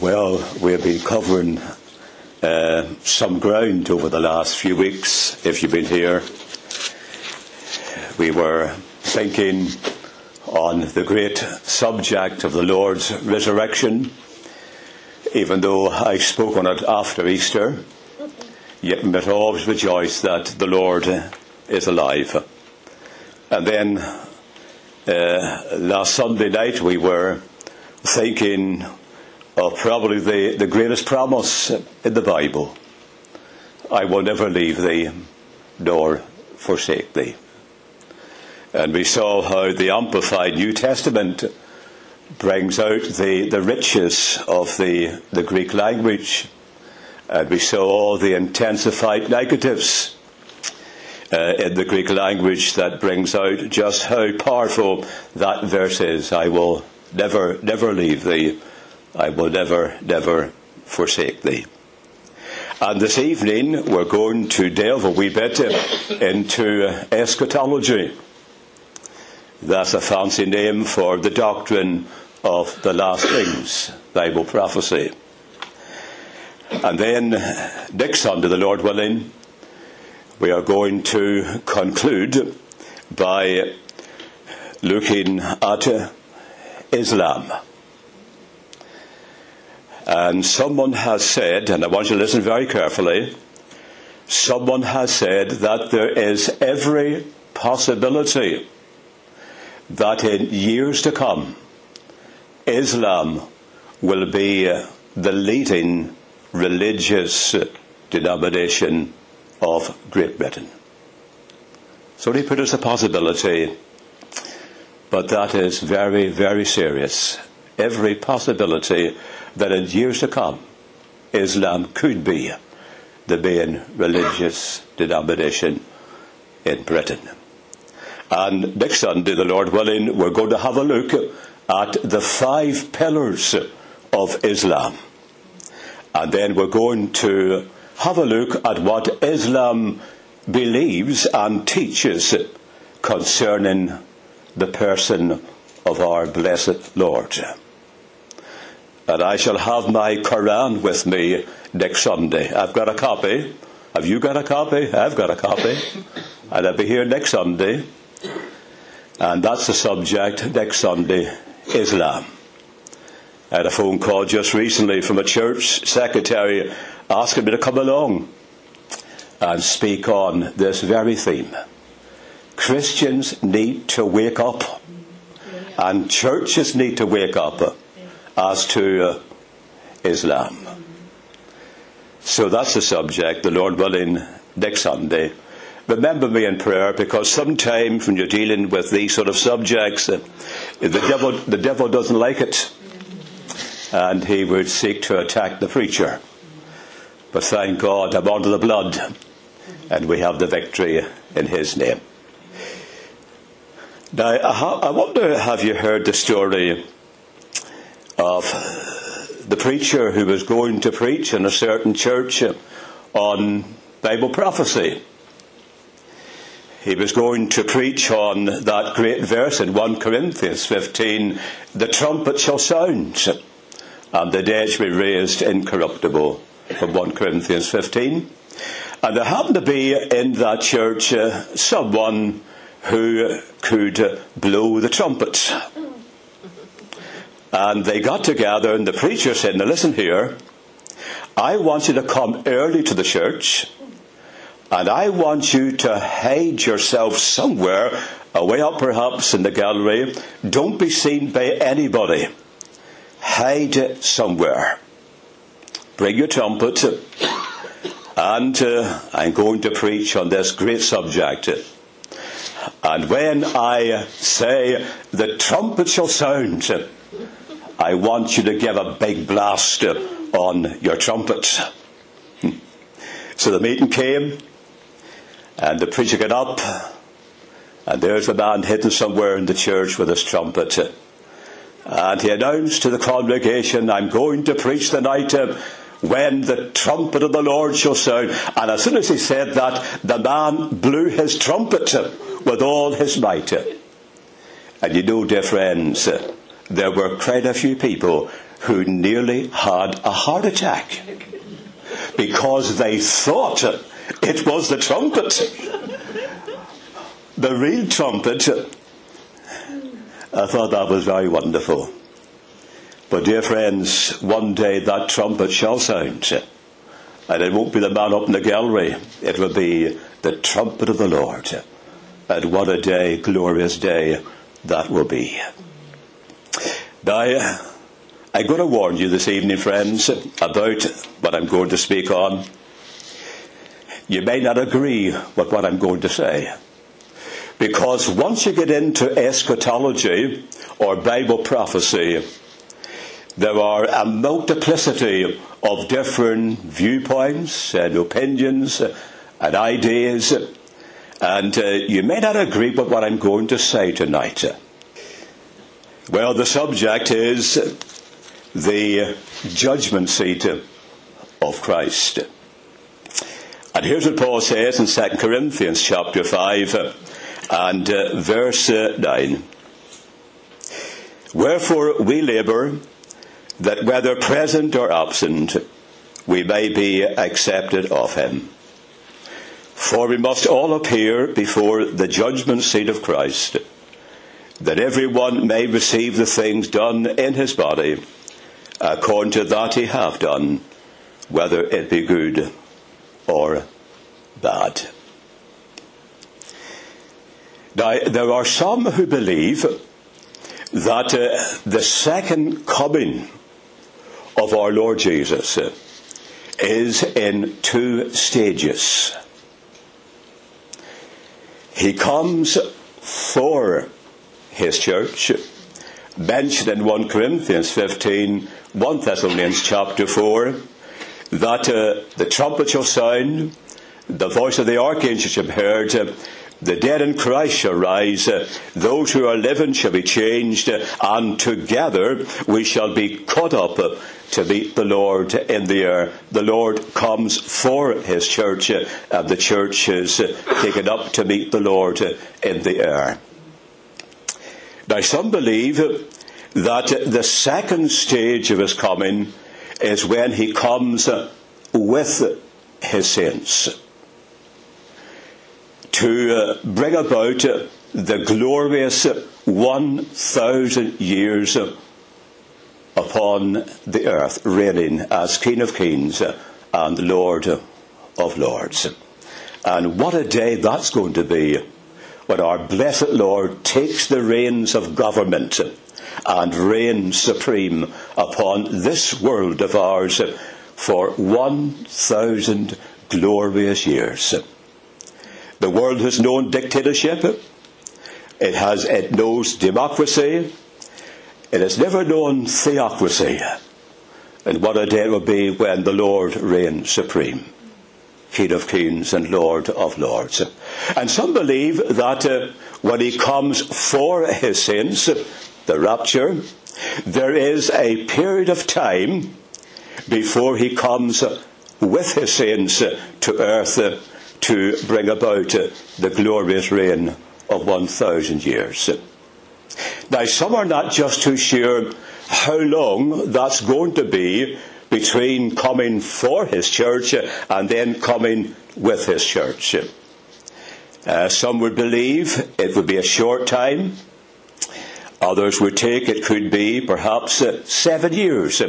Well, we've been covering some ground over the last few weeks, if you've been here. We were thinking on the great subject of the Lord's resurrection, even though I spoke on it after Easter, yet we must always rejoice that the Lord is alive. And then last Sunday night we were thinking of probably the greatest promise in the Bible. I will never leave thee nor forsake thee. And we saw how the Amplified New Testament brings out the riches of the Greek language. And we saw all the intensified negatives in the Greek language that brings out just how powerful that verse is. I will never leave thee. I will never forsake thee. And this evening we're going to delve a wee bit into eschatology. That's a fancy name for the doctrine of the last things, Bible prophecy. And then next Sunday, the Lord willing, we are going to conclude by looking at Islam. And someone has said, and I want you to listen very carefully, someone has said that there is every possibility that in years to come, Islam will be the leading religious denomination of Great Britain. So they put as a possibility, but that is very, very serious. Every possibility that in years to come, Islam could be the main religious denomination in Britain. And next Sunday, the Lord willing, we're going to have a look at the 5 pillars of Islam. And then we're going to have a look at what Islam believes and teaches concerning the person of our blessed Lord. And I shall have my Quran with me next Sunday. I've got a copy. Have you got a copy? I've got a copy. And I'll be here next Sunday. And that's the subject next Sunday, Islam. I had a phone call just recently from a church secretary asking me to come along and speak on this very theme. Christians need to wake up. And churches need to wake up as to Islam. So that's the subject, the Lord willing, next Sunday. Remember me in prayer, because sometimes when you're dealing with these sort of subjects, the devil doesn't like it. And he would seek to attack the preacher. But thank God, I'm under the blood. And we have the victory in his name. Now, I wonder, have you heard the story of the preacher who was going to preach in a certain church on Bible prophecy? He was going to preach on that great verse in 1 Corinthians 15, the trumpet shall sound, and the dead shall be raised incorruptible, from 1 Corinthians 15. And there happened to be in that church someone who could blow the trumpet. And they got together, and the preacher said, now listen here, I want you to come early to the church, and I want you to hide yourself somewhere, away up perhaps in the gallery. Don't be seen by anybody. Hide somewhere. Bring your trumpet, and I'm going to preach on this great subject. And when I say the trumpet shall sound, I want you to give a big blast on your trumpet. So the meeting came, and the preacher got up, and there's a man hidden somewhere in the church with his trumpet. And he announced to the congregation, I'm going to preach the night when the trumpet of the Lord shall sound. And as soon as he said that, the man blew his trumpet with all his might. And you know, dear friends, there were quite a few people who nearly had a heart attack because they thought it was the trumpet. The real trumpet. I thought that was very wonderful. But dear friends, one day that trumpet shall sound. And it won't be the man up in the gallery. It will be the trumpet of the Lord. And what a day, glorious day that will be. Now, I'm going to warn you this evening, friends, about what I'm going to speak on. You may not agree with what I'm going to say. Because once you get into eschatology or Bible prophecy, there are a multiplicity of different viewpoints and opinions and ideas. And you may not agree with what I'm going to say tonight. Well, the subject is the judgment seat of Christ. And here's what Paul says in 2 Corinthians chapter 5 and verse 9. Wherefore we labour, that whether present or absent, we may be accepted of him. For we must all appear before the judgment seat of Christ, that every one may receive the things done in his body, according to that he hath done, whether it be good or bad. Now, there are some who believe that the second coming of our Lord Jesus is in two stages. He comes for his church, mentioned in 1 Corinthians 15, 1 Thessalonians chapter 4, that the trumpet shall sound, the voice of the archangel shall be heard, the dead in Christ shall rise, those who are living shall be changed, and together we shall be caught up to meet the Lord in the air. The Lord comes for his church, and the church is taken up to meet the Lord in the air. Now, some believe that the second stage of his coming is when he comes with his saints to bring about the glorious 1,000 years upon the earth, reigning as King of Kings and Lord of Lords. And what a day that's going to be when our blessed Lord takes the reins of government and reigns supreme upon this world of ours for 1,000 glorious years. The world has known dictatorship. It knows democracy. It has never known theocracy. And what a day it will be when the Lord reigns supreme, King of Kings and Lord of Lords. And some believe that when he comes for his saints, the rapture, there is a period of time before he comes with his saints to earth to bring about the glorious reign of 1,000 years. Now, some are not just too sure how long that's going to be between coming for his church and then coming with his church. Some would believe it would be a short time. Others would take it could be perhaps 7 years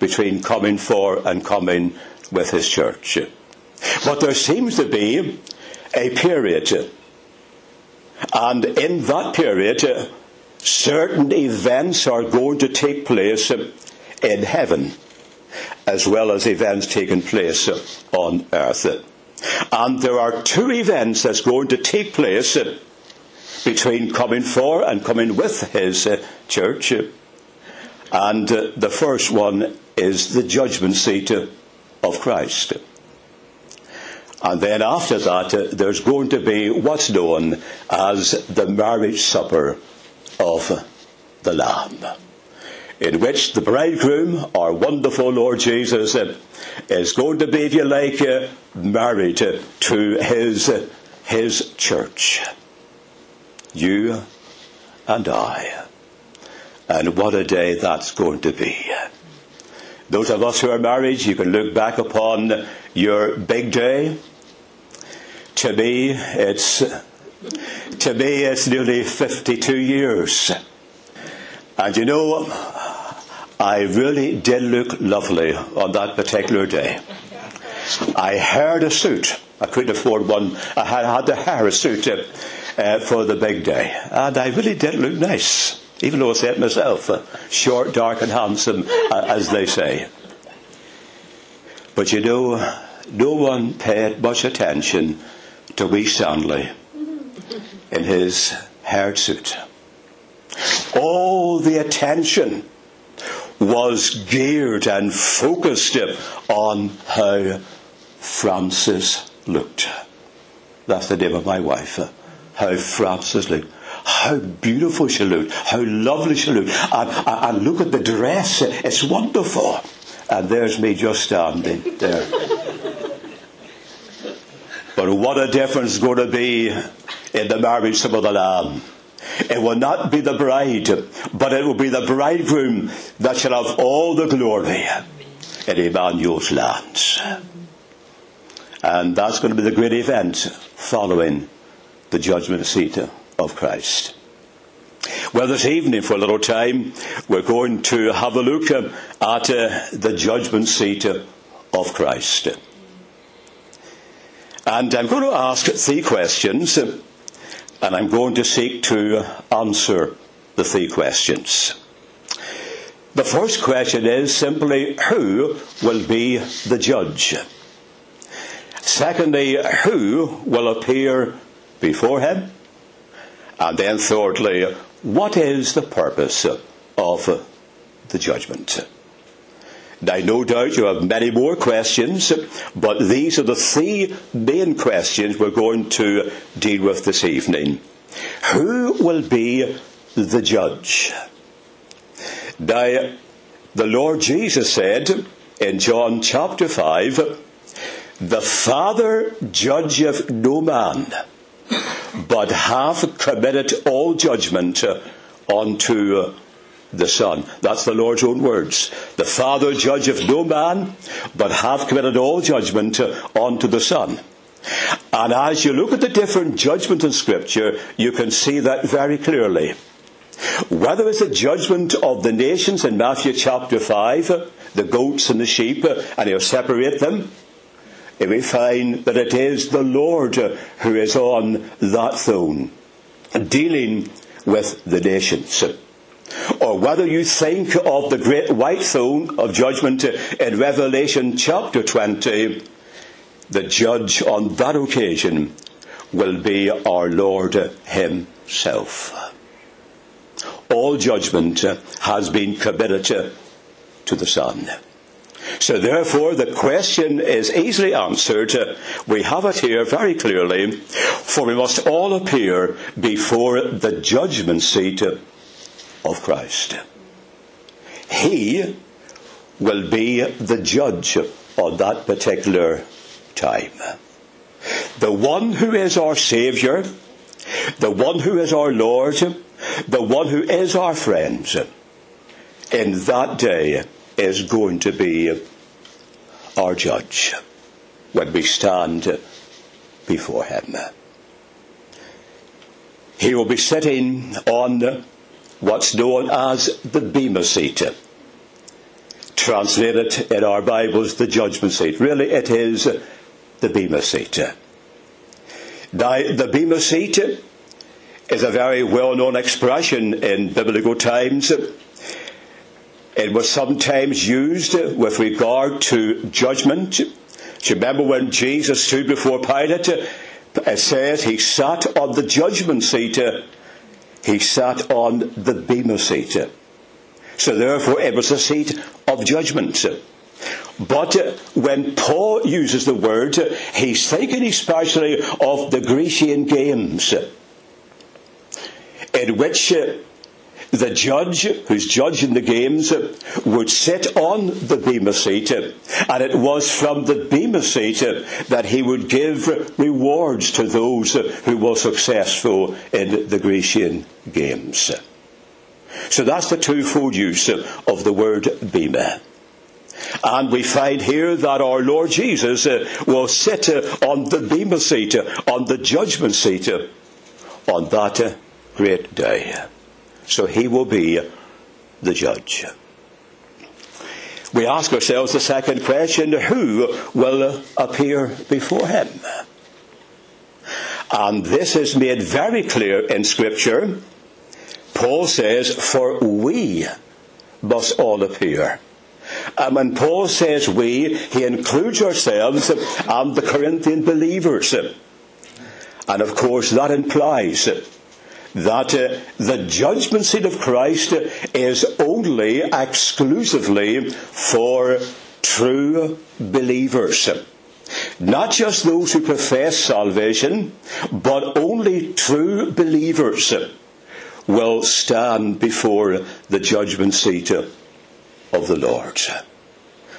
between coming for and coming with his church. But there seems to be a period, and in that period, certain events are going to take place in heaven, as well as events taking place on earth. And there are two events that's going to take place between coming for and coming with his church. And the first one is the judgment seat of Christ. And then after that, there's going to be what's known as the marriage supper of the Lamb, in which the bridegroom, our wonderful Lord Jesus, is going to be, if you like, married to his church. You and I. And what a day that's going to be. Those of us who are married, you can look back upon your big day. To me, it's nearly 52 years. And you know, I really did look lovely on that particular day. I hired a suit. I couldn't afford one. I had to hire a suit for the big day. And I really did look nice, even though I said it myself, short, dark and handsome, as they say. But you know, no one paid much attention to Wee Stanley in his hired suit. All the attention was geared and focused on how Frances looked. That's the name of my wife. How Frances looked. How beautiful she looked. How lovely she looked. And look at the dress. It's wonderful. And there's me just standing there. But what a difference it's going to be in the marriage of the Lamb. It will not be the bride, but it will be the bridegroom that shall have all the glory in Emmanuel's lands. And that's going to be the great event following the judgment seat of Christ. Well, this evening for a little time, we're going to have a look at the judgment seat of Christ. And I'm going to ask three questions. And I'm going to seek to answer the three questions. The first question is simply, who will be the judge? Secondly, who will appear before him? And then thirdly, what is the purpose of the judgment? Now, no doubt you have many more questions, but these are the three main questions we're going to deal with this evening. Who will be the judge? Now, the Lord Jesus said in John chapter 5, "The Father judgeth no man, but hath committed all judgment unto the Son." That's the Lord's own words. "The Father judgeth no man, but hath committed all judgment unto the Son." And as you look at the different judgment in Scripture, you can see that very clearly. Whether it's the judgment of the nations in Matthew chapter 5, the goats and the sheep, and he'll separate them, we find that it is the Lord who is on that throne, dealing with the nations. Or whether you think of the great white throne of judgment in Revelation chapter 20, the judge on that occasion will be our Lord himself. All judgment has been committed to the Son. So therefore the question is easily answered. We have it here very clearly. For we must all appear before the judgment seat of Christ. He will be the judge on that particular time. The one who is our Saviour, the one who is our Lord, the one who is our friend, in that day is going to be our judge when we stand before him. He will be sitting on what's known as the Bema seat, translated in our Bibles, the judgment seat. Really, it is the Bema seat. Now, the Bema seat is a very well-known expression in biblical times. It was sometimes used with regard to judgment. Do you remember when Jesus stood before Pilate? It says he sat on the judgment seat. He sat on the Bema seat. So therefore it was the seat of judgment. But when Paul uses the word, he's thinking especially of the Grecian games, in which the judge who's judging the games would sit on the Bema seat, and it was from the Bema seat that he would give rewards to those who were successful in the Grecian games. So that's the twofold use of the word bema. And we find here that our Lord Jesus will sit on the bema seat, on the judgment seat, on that great day. So he will be the judge. We ask ourselves the second question, who will appear before him? And this is made very clear in Scripture. Paul says, for we must all appear. And when Paul says we, he includes ourselves and the Corinthian believers. And of course that implies that the judgment seat of Christ is only exclusively for true believers. Not just those who profess salvation, but only true believers will stand before the judgment seat of the Lord.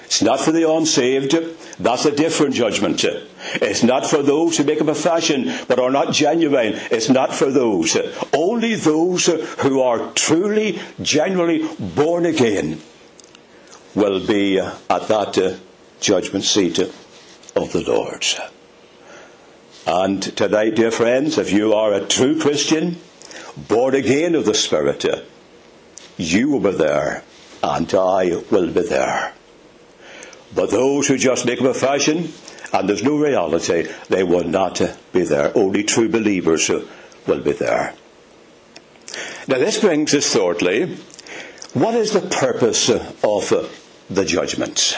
It's not for the unsaved. That's a different judgment. It's not for those who make a profession but are not genuine. It's not for those. Only those who are truly, genuinely born again will be at that judgment seat of the Lord. And tonight, dear friends, if you are a true Christian, born again of the Spirit, you will be there and I will be there. But those who just make a profession and there's no reality, they will not be there. Only true believers will be there. Now this brings us thirdly, what is the purpose of the judgment?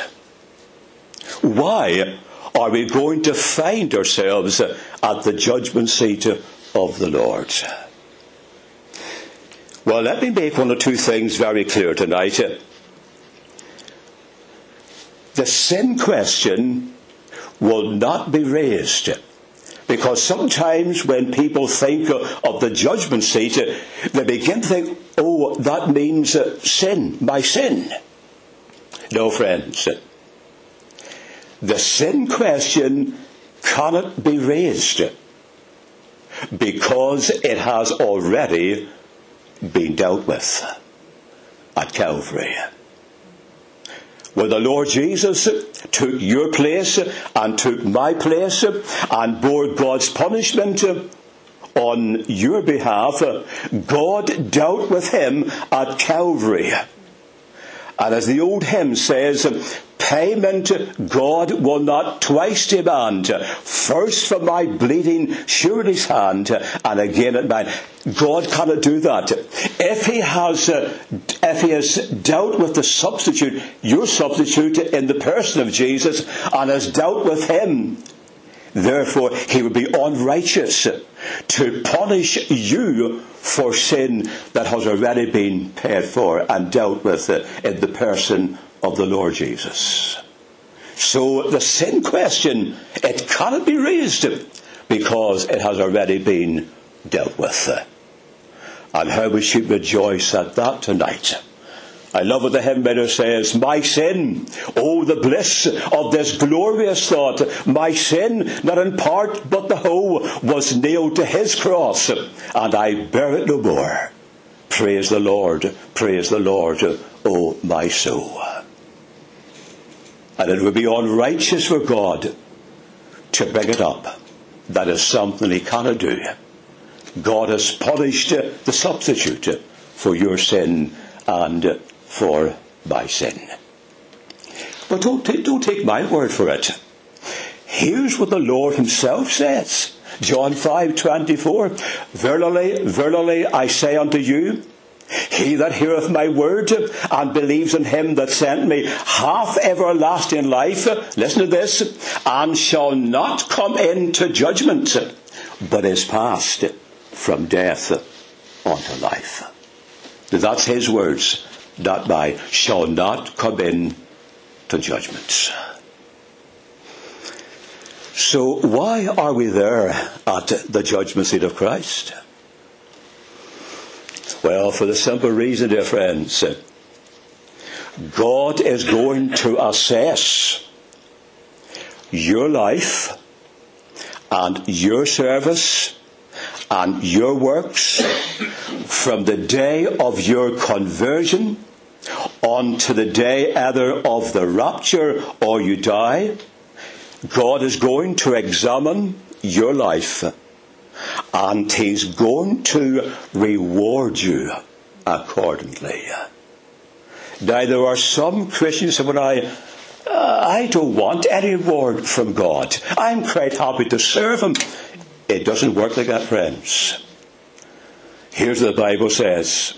Why are we going to find ourselves at the judgment seat of the Lord? Well, let me make one or two things very clear tonight. The sin question will not be raised, because sometimes when people think of the judgment seat, they begin to think, oh, that means sin, my sin. No, friends. The sin question cannot be raised because it has already been dealt with at Calvary, where the Lord Jesus took your place and took my place and bore God's punishment on your behalf. God dealt with him at Calvary. And as the old hymn says, payment God will not twice demand, first from my bleeding surety's hand, and again at mine. God cannot do that. If he has dealt with the substitute, your substitute in the person of Jesus, and has dealt with him, therefore he would be unrighteous to punish you for sin that has already been paid for and dealt with in the person of the Lord Jesus. So the sin question, it cannot be raised because it has already been dealt with. And how we should rejoice at that tonight. I love what the hymn writer says, my sin, oh the bliss of this glorious thought, my sin, not in part but the whole, was nailed to his cross, and I bear it no more. Praise the Lord, oh my soul. And it would be unrighteous for God to bring it up. That is something he cannot do. God has punished the substitute for your sin and for my sin. But don't take my word for it. Here's what the Lord himself says. John 5:24. Verily, verily, I say unto you, he that heareth my word and believes in him that sent me hath everlasting life, listen to this, and shall not come into judgment, but is passed from death unto life. That's his words, not mine. Shall not come into judgment. So why are we there at the judgment seat of Christ? Well, for the simple reason, dear friends, God is going to assess your life and your service and your works from the day of your conversion unto the day either of the rapture or you die. God is going to examine your life, and he's going to reward you accordingly. Now, there are some Christians who say, I don't want any reward from God. I'm quite happy to serve him. It doesn't work like that, friends. Here's what the Bible says.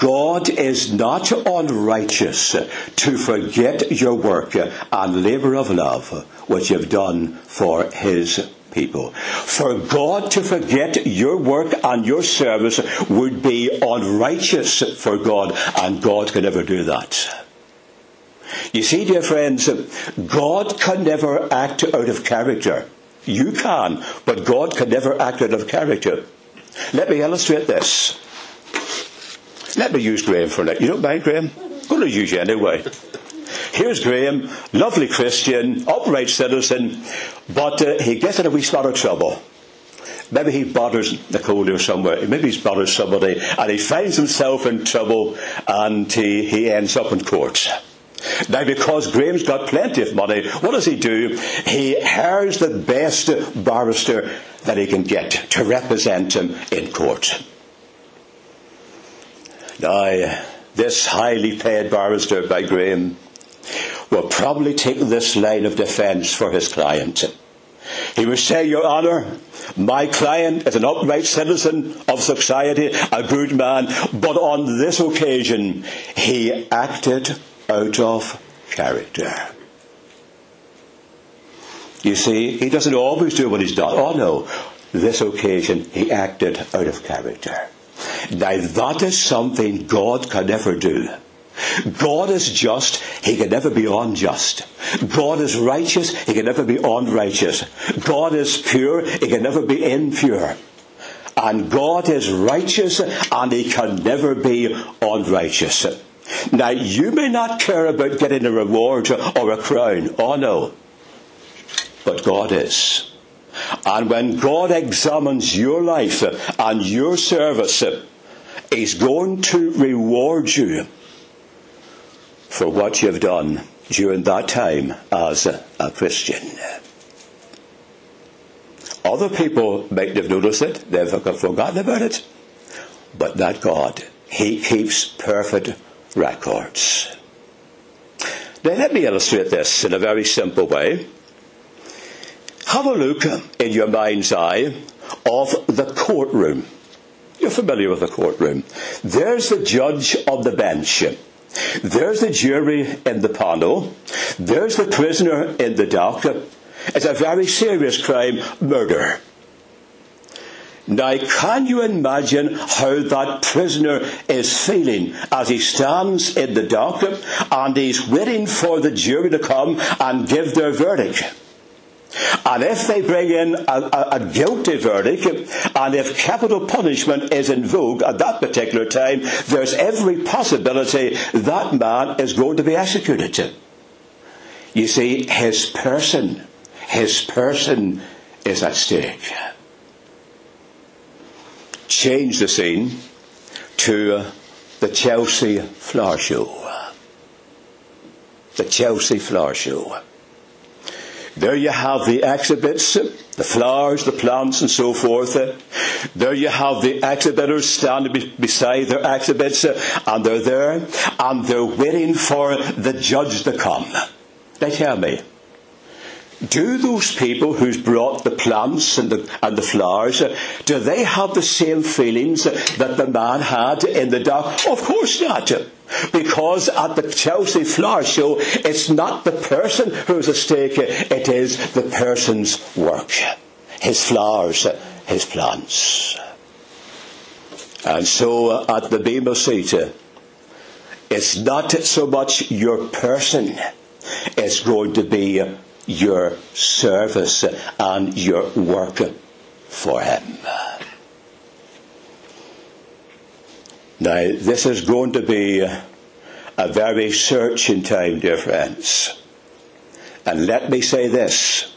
God is not unrighteous to forget your work and labour of love which you've done for his people. For God to forget your work and your service would be unrighteous for God, and God can never do that. You see, dear friends, God can never act out of character. You can, but God can never act out of character. Let me illustrate this. Let me use Graham for a minute. You don't mind, Graham? I'm going to use you anyway. Here's Graham, lovely Christian, upright citizen, but he gets in a wee spot of trouble. Maybe he bothers Nicole or somewhere. Maybe he's bothered somebody, and he finds himself in trouble, and he ends up in court. Now, because Graham's got plenty of money, what does he do? He hires the best barrister that he can get to represent him in court. Now, this highly paid barrister by Graham will probably take this line of defence for his client. He will say, "Your Honour, my client is an upright citizen of society, a good man, but on this occasion he acted out of character." You see, he doesn't always do what he's done. Oh no, this occasion he acted out of character. Now, that is something God can never do. God is just, he can never be unjust. God is righteous, he can never be unrighteous. God is pure, he can never be impure. And God is righteous, and he can never be unrighteous. Now, you may not care about getting a reward or a crown. Oh no. But God is. And when God examines your life and your service, he's going to reward you for what you've done during that time as a Christian. Other people might have noticed it, they've forgotten about it, but not God. He keeps perfect records. Now, let me illustrate this in a very simple way. Have a look in your mind's eye of the courtroom. You're familiar with the courtroom. There's the judge on the bench. There's the jury in the panel. There's the prisoner in the dock. It's a very serious crime, murder. Now, can you imagine how that prisoner is feeling as he stands in the dock and he's waiting for the jury to come and give their verdict? And if they bring in a guilty verdict, and if capital punishment is in vogue at that particular time, there's every possibility that man is going to be executed. You see, his person is at stake. Change the scene to the Chelsea Flower Show. The Chelsea Flower Show. There you have the exhibits, the flowers, the plants and so forth. There you have the exhibitors standing beside their exhibits, and they're there and they're waiting for the judge to come. Now tell me, do those people who's brought the plants and the flowers, do they have the same feelings that the man had in the dark? Of course not. Because at the Chelsea Flower Show, it's not the person who's at stake, it is the person's work. His flowers, his plants. And so at the Bema Seat, it's not so much your person, it's going to be your service and your work for him. Now, this is going to be a very searching time, dear friends. And let me say this.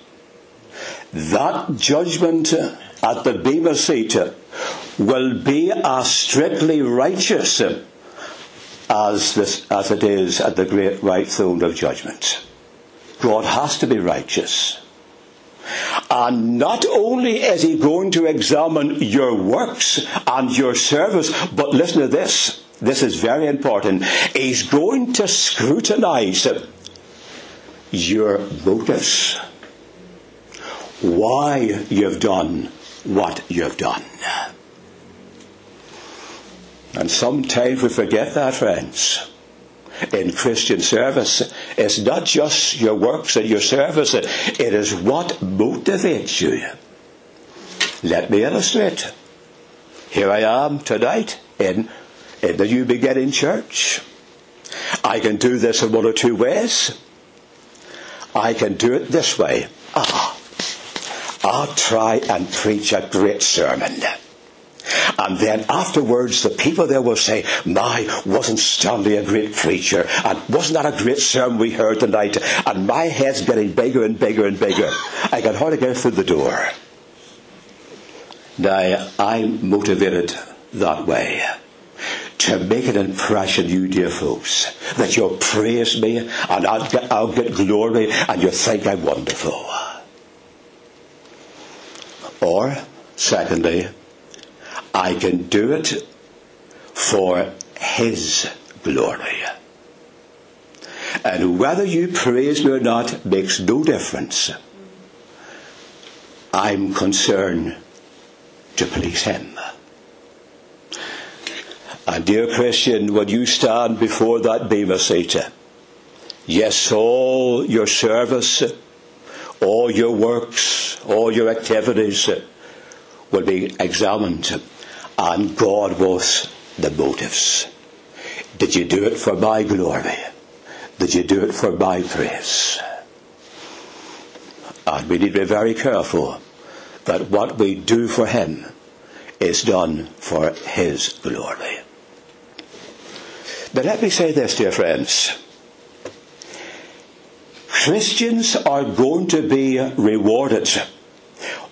That judgment at the Bema seat will be as strictly righteous as it is at the great white throne of judgment. God has to be righteous. And not only is he going to examine your works and your service, but listen to this. This is very important. He's going to scrutinize your motives. Why you've done what you've done. And sometimes we forget that, friends. In Christian service, it's not just your works and your service. It is what motivates you. Let me illustrate. Here I am tonight in the New Beginning Church. I can do this in one or two ways. I can do it this way. I'll try and preach a great sermon. And then afterwards, the people there will say, my, wasn't Stanley a great preacher? And wasn't that a great sermon we heard tonight? And my head's getting bigger and bigger and bigger. I can hardly get through the door. Now, I'm motivated that way. To make an impression, you dear folks, that you'll praise me and I'll get glory and you'll think I'm wonderful. Or, secondly, I can do it for his glory. And whether you praise me or not makes no difference. I'm concerned to please him. And dear Christian, when you stand before that Bema seat, yes, all your service, all your works, all your activities will be examined, and God knows the motives. Did you do it for my glory? Did you do it for my praise? And we need to be very careful that what we do for him is done for his glory. But let me say this, dear friends. Christians are going to be rewarded,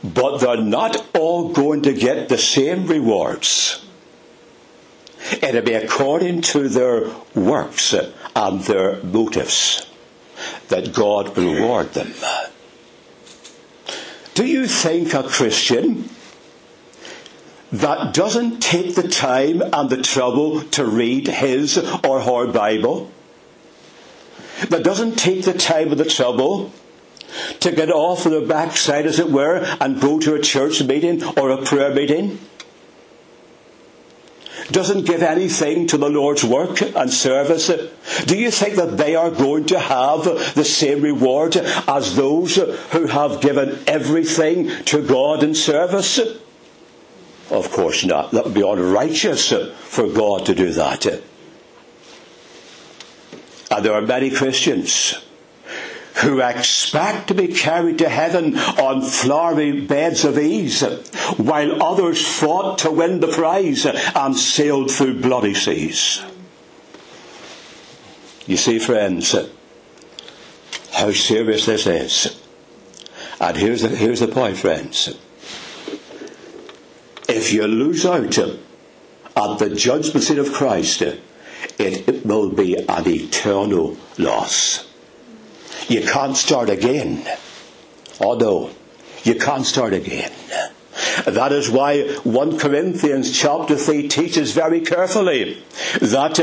but they're not all going to get the same rewards. It'll be according to their works and their motives that God will reward them. Do you think a Christian that doesn't take the time and the trouble to read his or her Bible, that doesn't take the time and the trouble to get off on the backside, as it were, and go to a church meeting or a prayer meeting, doesn't give anything to the Lord's work and service, do you think that they are going to have the same reward as those who have given everything to God in service? Of course not. That would be unrighteous for God to do that. And there are many Christians who expect to be carried to heaven on flowery beds of ease, while others fought to win the prize and sailed through bloody seas. You see, friends, how serious this is. And here's the point, friends. If you lose out at the judgment seat of Christ, it will be an eternal loss. You can't start again. Oh no, you can't start again. That is why 1 Corinthians chapter 3 teaches very carefully that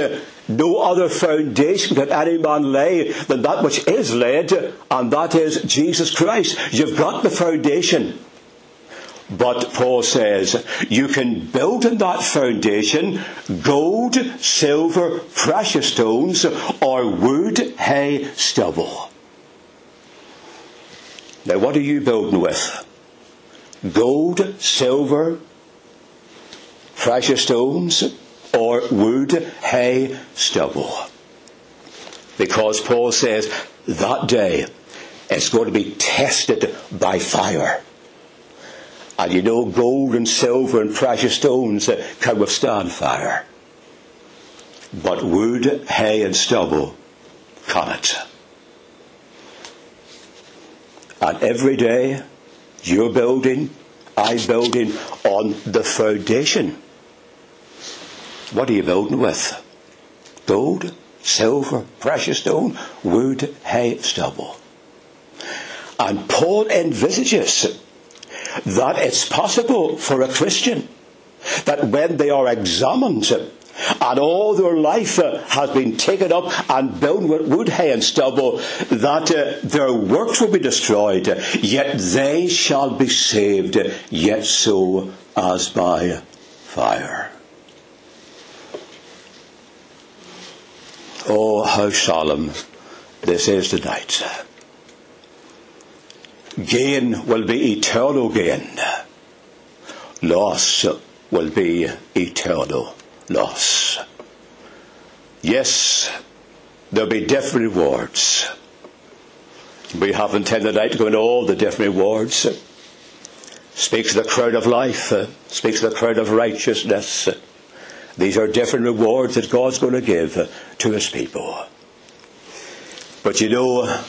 no other foundation can any man lay than that which is laid, and that is Jesus Christ. You've got the foundation. But Paul says, you can build on that foundation gold, silver, precious stones, or wood, hay, stubble. Now, what are you building with? Gold, silver, precious stones, or wood, hay, stubble. Because Paul says, that day it's going to be tested by fire. And you know, gold and silver and precious stones can withstand fire. But wood, hay and stubble cannot. And every day, you're building I'm building on the foundation. What are you building with? Gold, silver, precious stone, wood, hay, stubble. And Paul envisages that it's possible for a Christian that when they are examined and all their life has been taken up and bound with wood, hay and stubble, that their works will be destroyed, yet they shall be saved, yet so as by fire. Oh, how solemn this is tonight. Gain will be eternal gain. Loss will be eternal loss. Yes, there'll be different rewards. We haven't time tonight to go into all the different rewards. Speaks of the crown of life. Speaks of the crown of righteousness. These are different rewards that God's going to give to His people. But you know,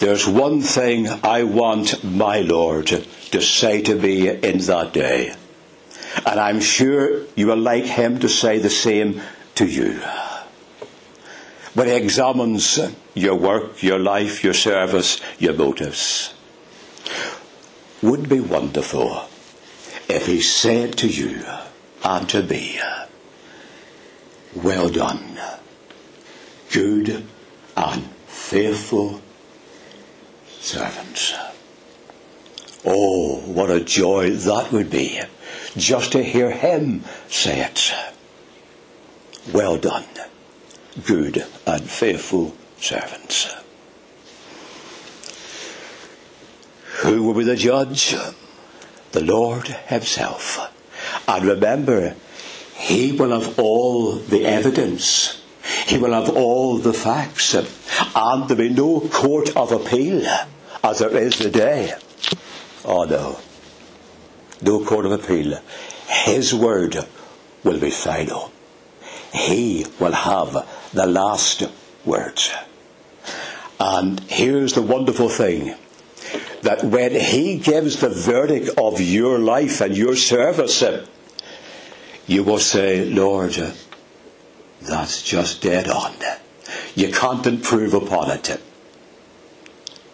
there's one thing I want my Lord to say to me in that day. And I'm sure you will like Him to say the same to you. When He examines your work, your life, your service, your motives. Wouldn't it be wonderful if He said to you and to me, well done, good and faithful servants. Oh, what a joy that would be, just to hear Him say it. Well done, good and faithful servants. Who will be the judge? The Lord Himself. And remember, He will have all the evidence. He will have all the facts. And there will be no court of appeal as there is today. Oh no. No court of appeal. His word will be final. He will have the last word. And here's the wonderful thing. That when He gives the verdict of your life and your service, you will say, Lord, that's just dead on. You can't improve upon it.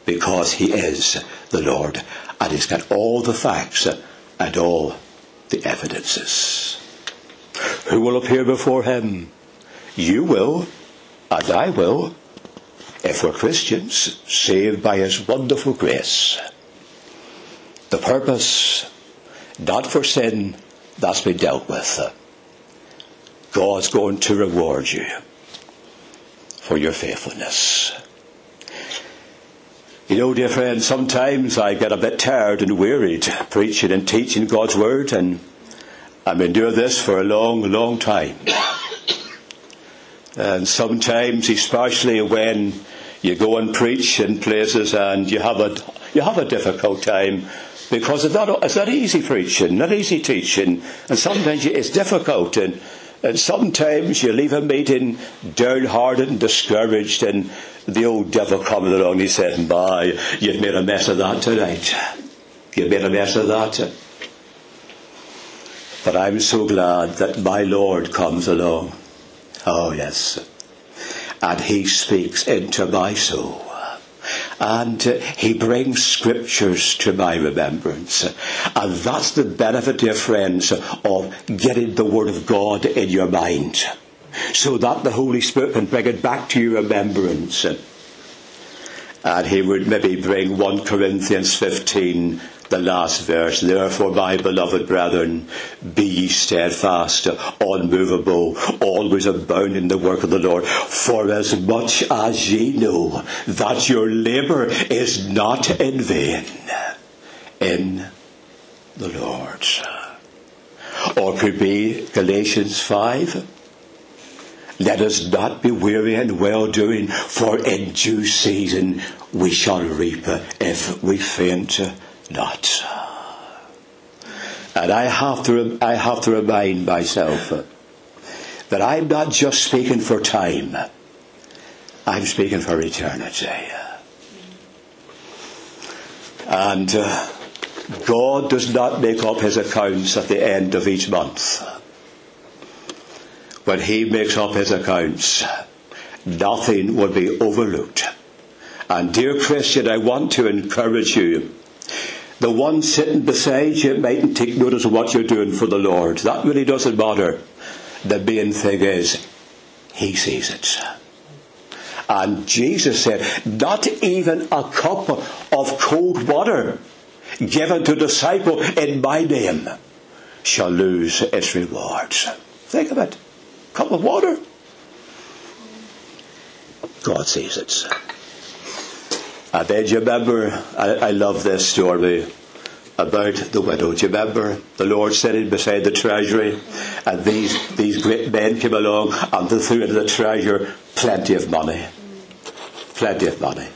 Because He is the Lord. And He's got all the facts and all the evidences. Who will appear before Him? You will, and I will, if we're Christians, saved by His wonderful grace. The purpose, not for sin, that's been dealt with. God's going to reward you for your faithfulness. You know, dear friends, sometimes I get a bit tired and wearied preaching and teaching God's word, and I've been doing this for a long, long time. And sometimes, especially when you go and preach in places and you have a difficult time, because it's not easy preaching, not easy teaching, and sometimes it's difficult, and sometimes you leave a meeting downhearted and discouraged, and the old devil coming along and he said, "My, you've made a mess of that tonight. You've made a mess of that." But I'm so glad that my Lord comes along. Oh yes. And He speaks into my soul. And He brings scriptures to my remembrance. And that's the benefit, dear friends, of getting the Word of God in your mind, so that the Holy Spirit can bring it back to your remembrance. And He would maybe bring 1 Corinthians 15, the last verse. Therefore, my beloved brethren, be ye steadfast, unmovable, always abound in the work of the Lord, for as much as ye know that your labour is not in vain in the Lord. Or could be Galatians 5. Let us not be weary in well-doing, for in due season we shall reap if we faint not. And I have to remind myself that I'm not just speaking for time. I'm speaking for eternity. And God does not make up his accounts at the end of each month. When he makes up his accounts, nothing will be overlooked. And dear Christian, I want to encourage you. The one sitting beside you mightn't take notice of what you're doing for the Lord. That really doesn't matter. The main thing is, he sees it. And Jesus said, not even a cup of cold water given to a disciple in my name shall lose its rewards. Think of it. Cup of water. God sees it. And then do you remember, I love this story about the widow. Do you remember the Lord sitting beside the treasury, and these great men came along and they threw into the treasure plenty of money. Plenty of money.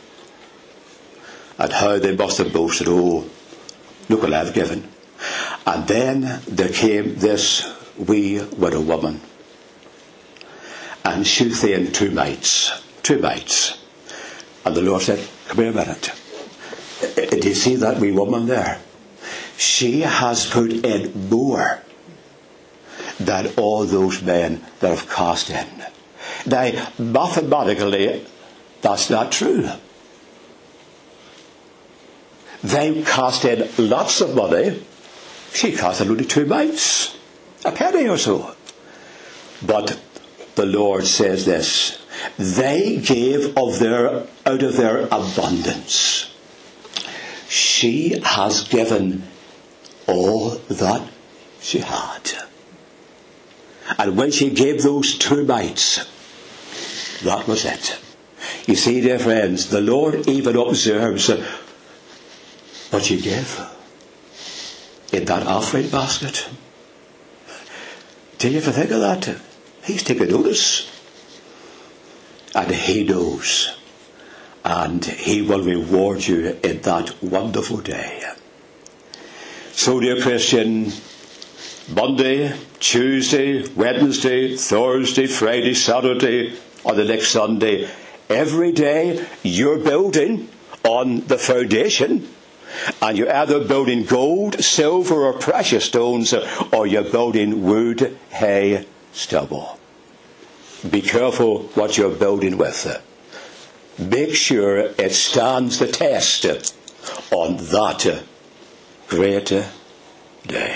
And how they must have boasted, oh, look what I've given. And then there came this wee widow woman. And she threw in two mites. And the Lord said, come here a minute. Do you see that wee woman there? She has put in more than all those men that have cast in. Now, mathematically, that's not true. They cast in lots of money. She cast in only 2 mites, a penny or so. But the Lord says this, they gave out of their abundance. She has given all that she had. And when she gave those 2 mites, that was it. You see, dear friends, the Lord even observes what you give in that offering basket. Do you ever think of that? He's taking notice. And he knows. And he will reward you in that wonderful day. So, dear Christian, Monday, Tuesday, Wednesday, Thursday, Friday, Saturday, or the next Sunday, every day you're building on the foundation. And you're either building gold, silver, or precious stones, or you're building wood, hay, stubble. Be careful what you're building with. Make sure it stands the test on that great day.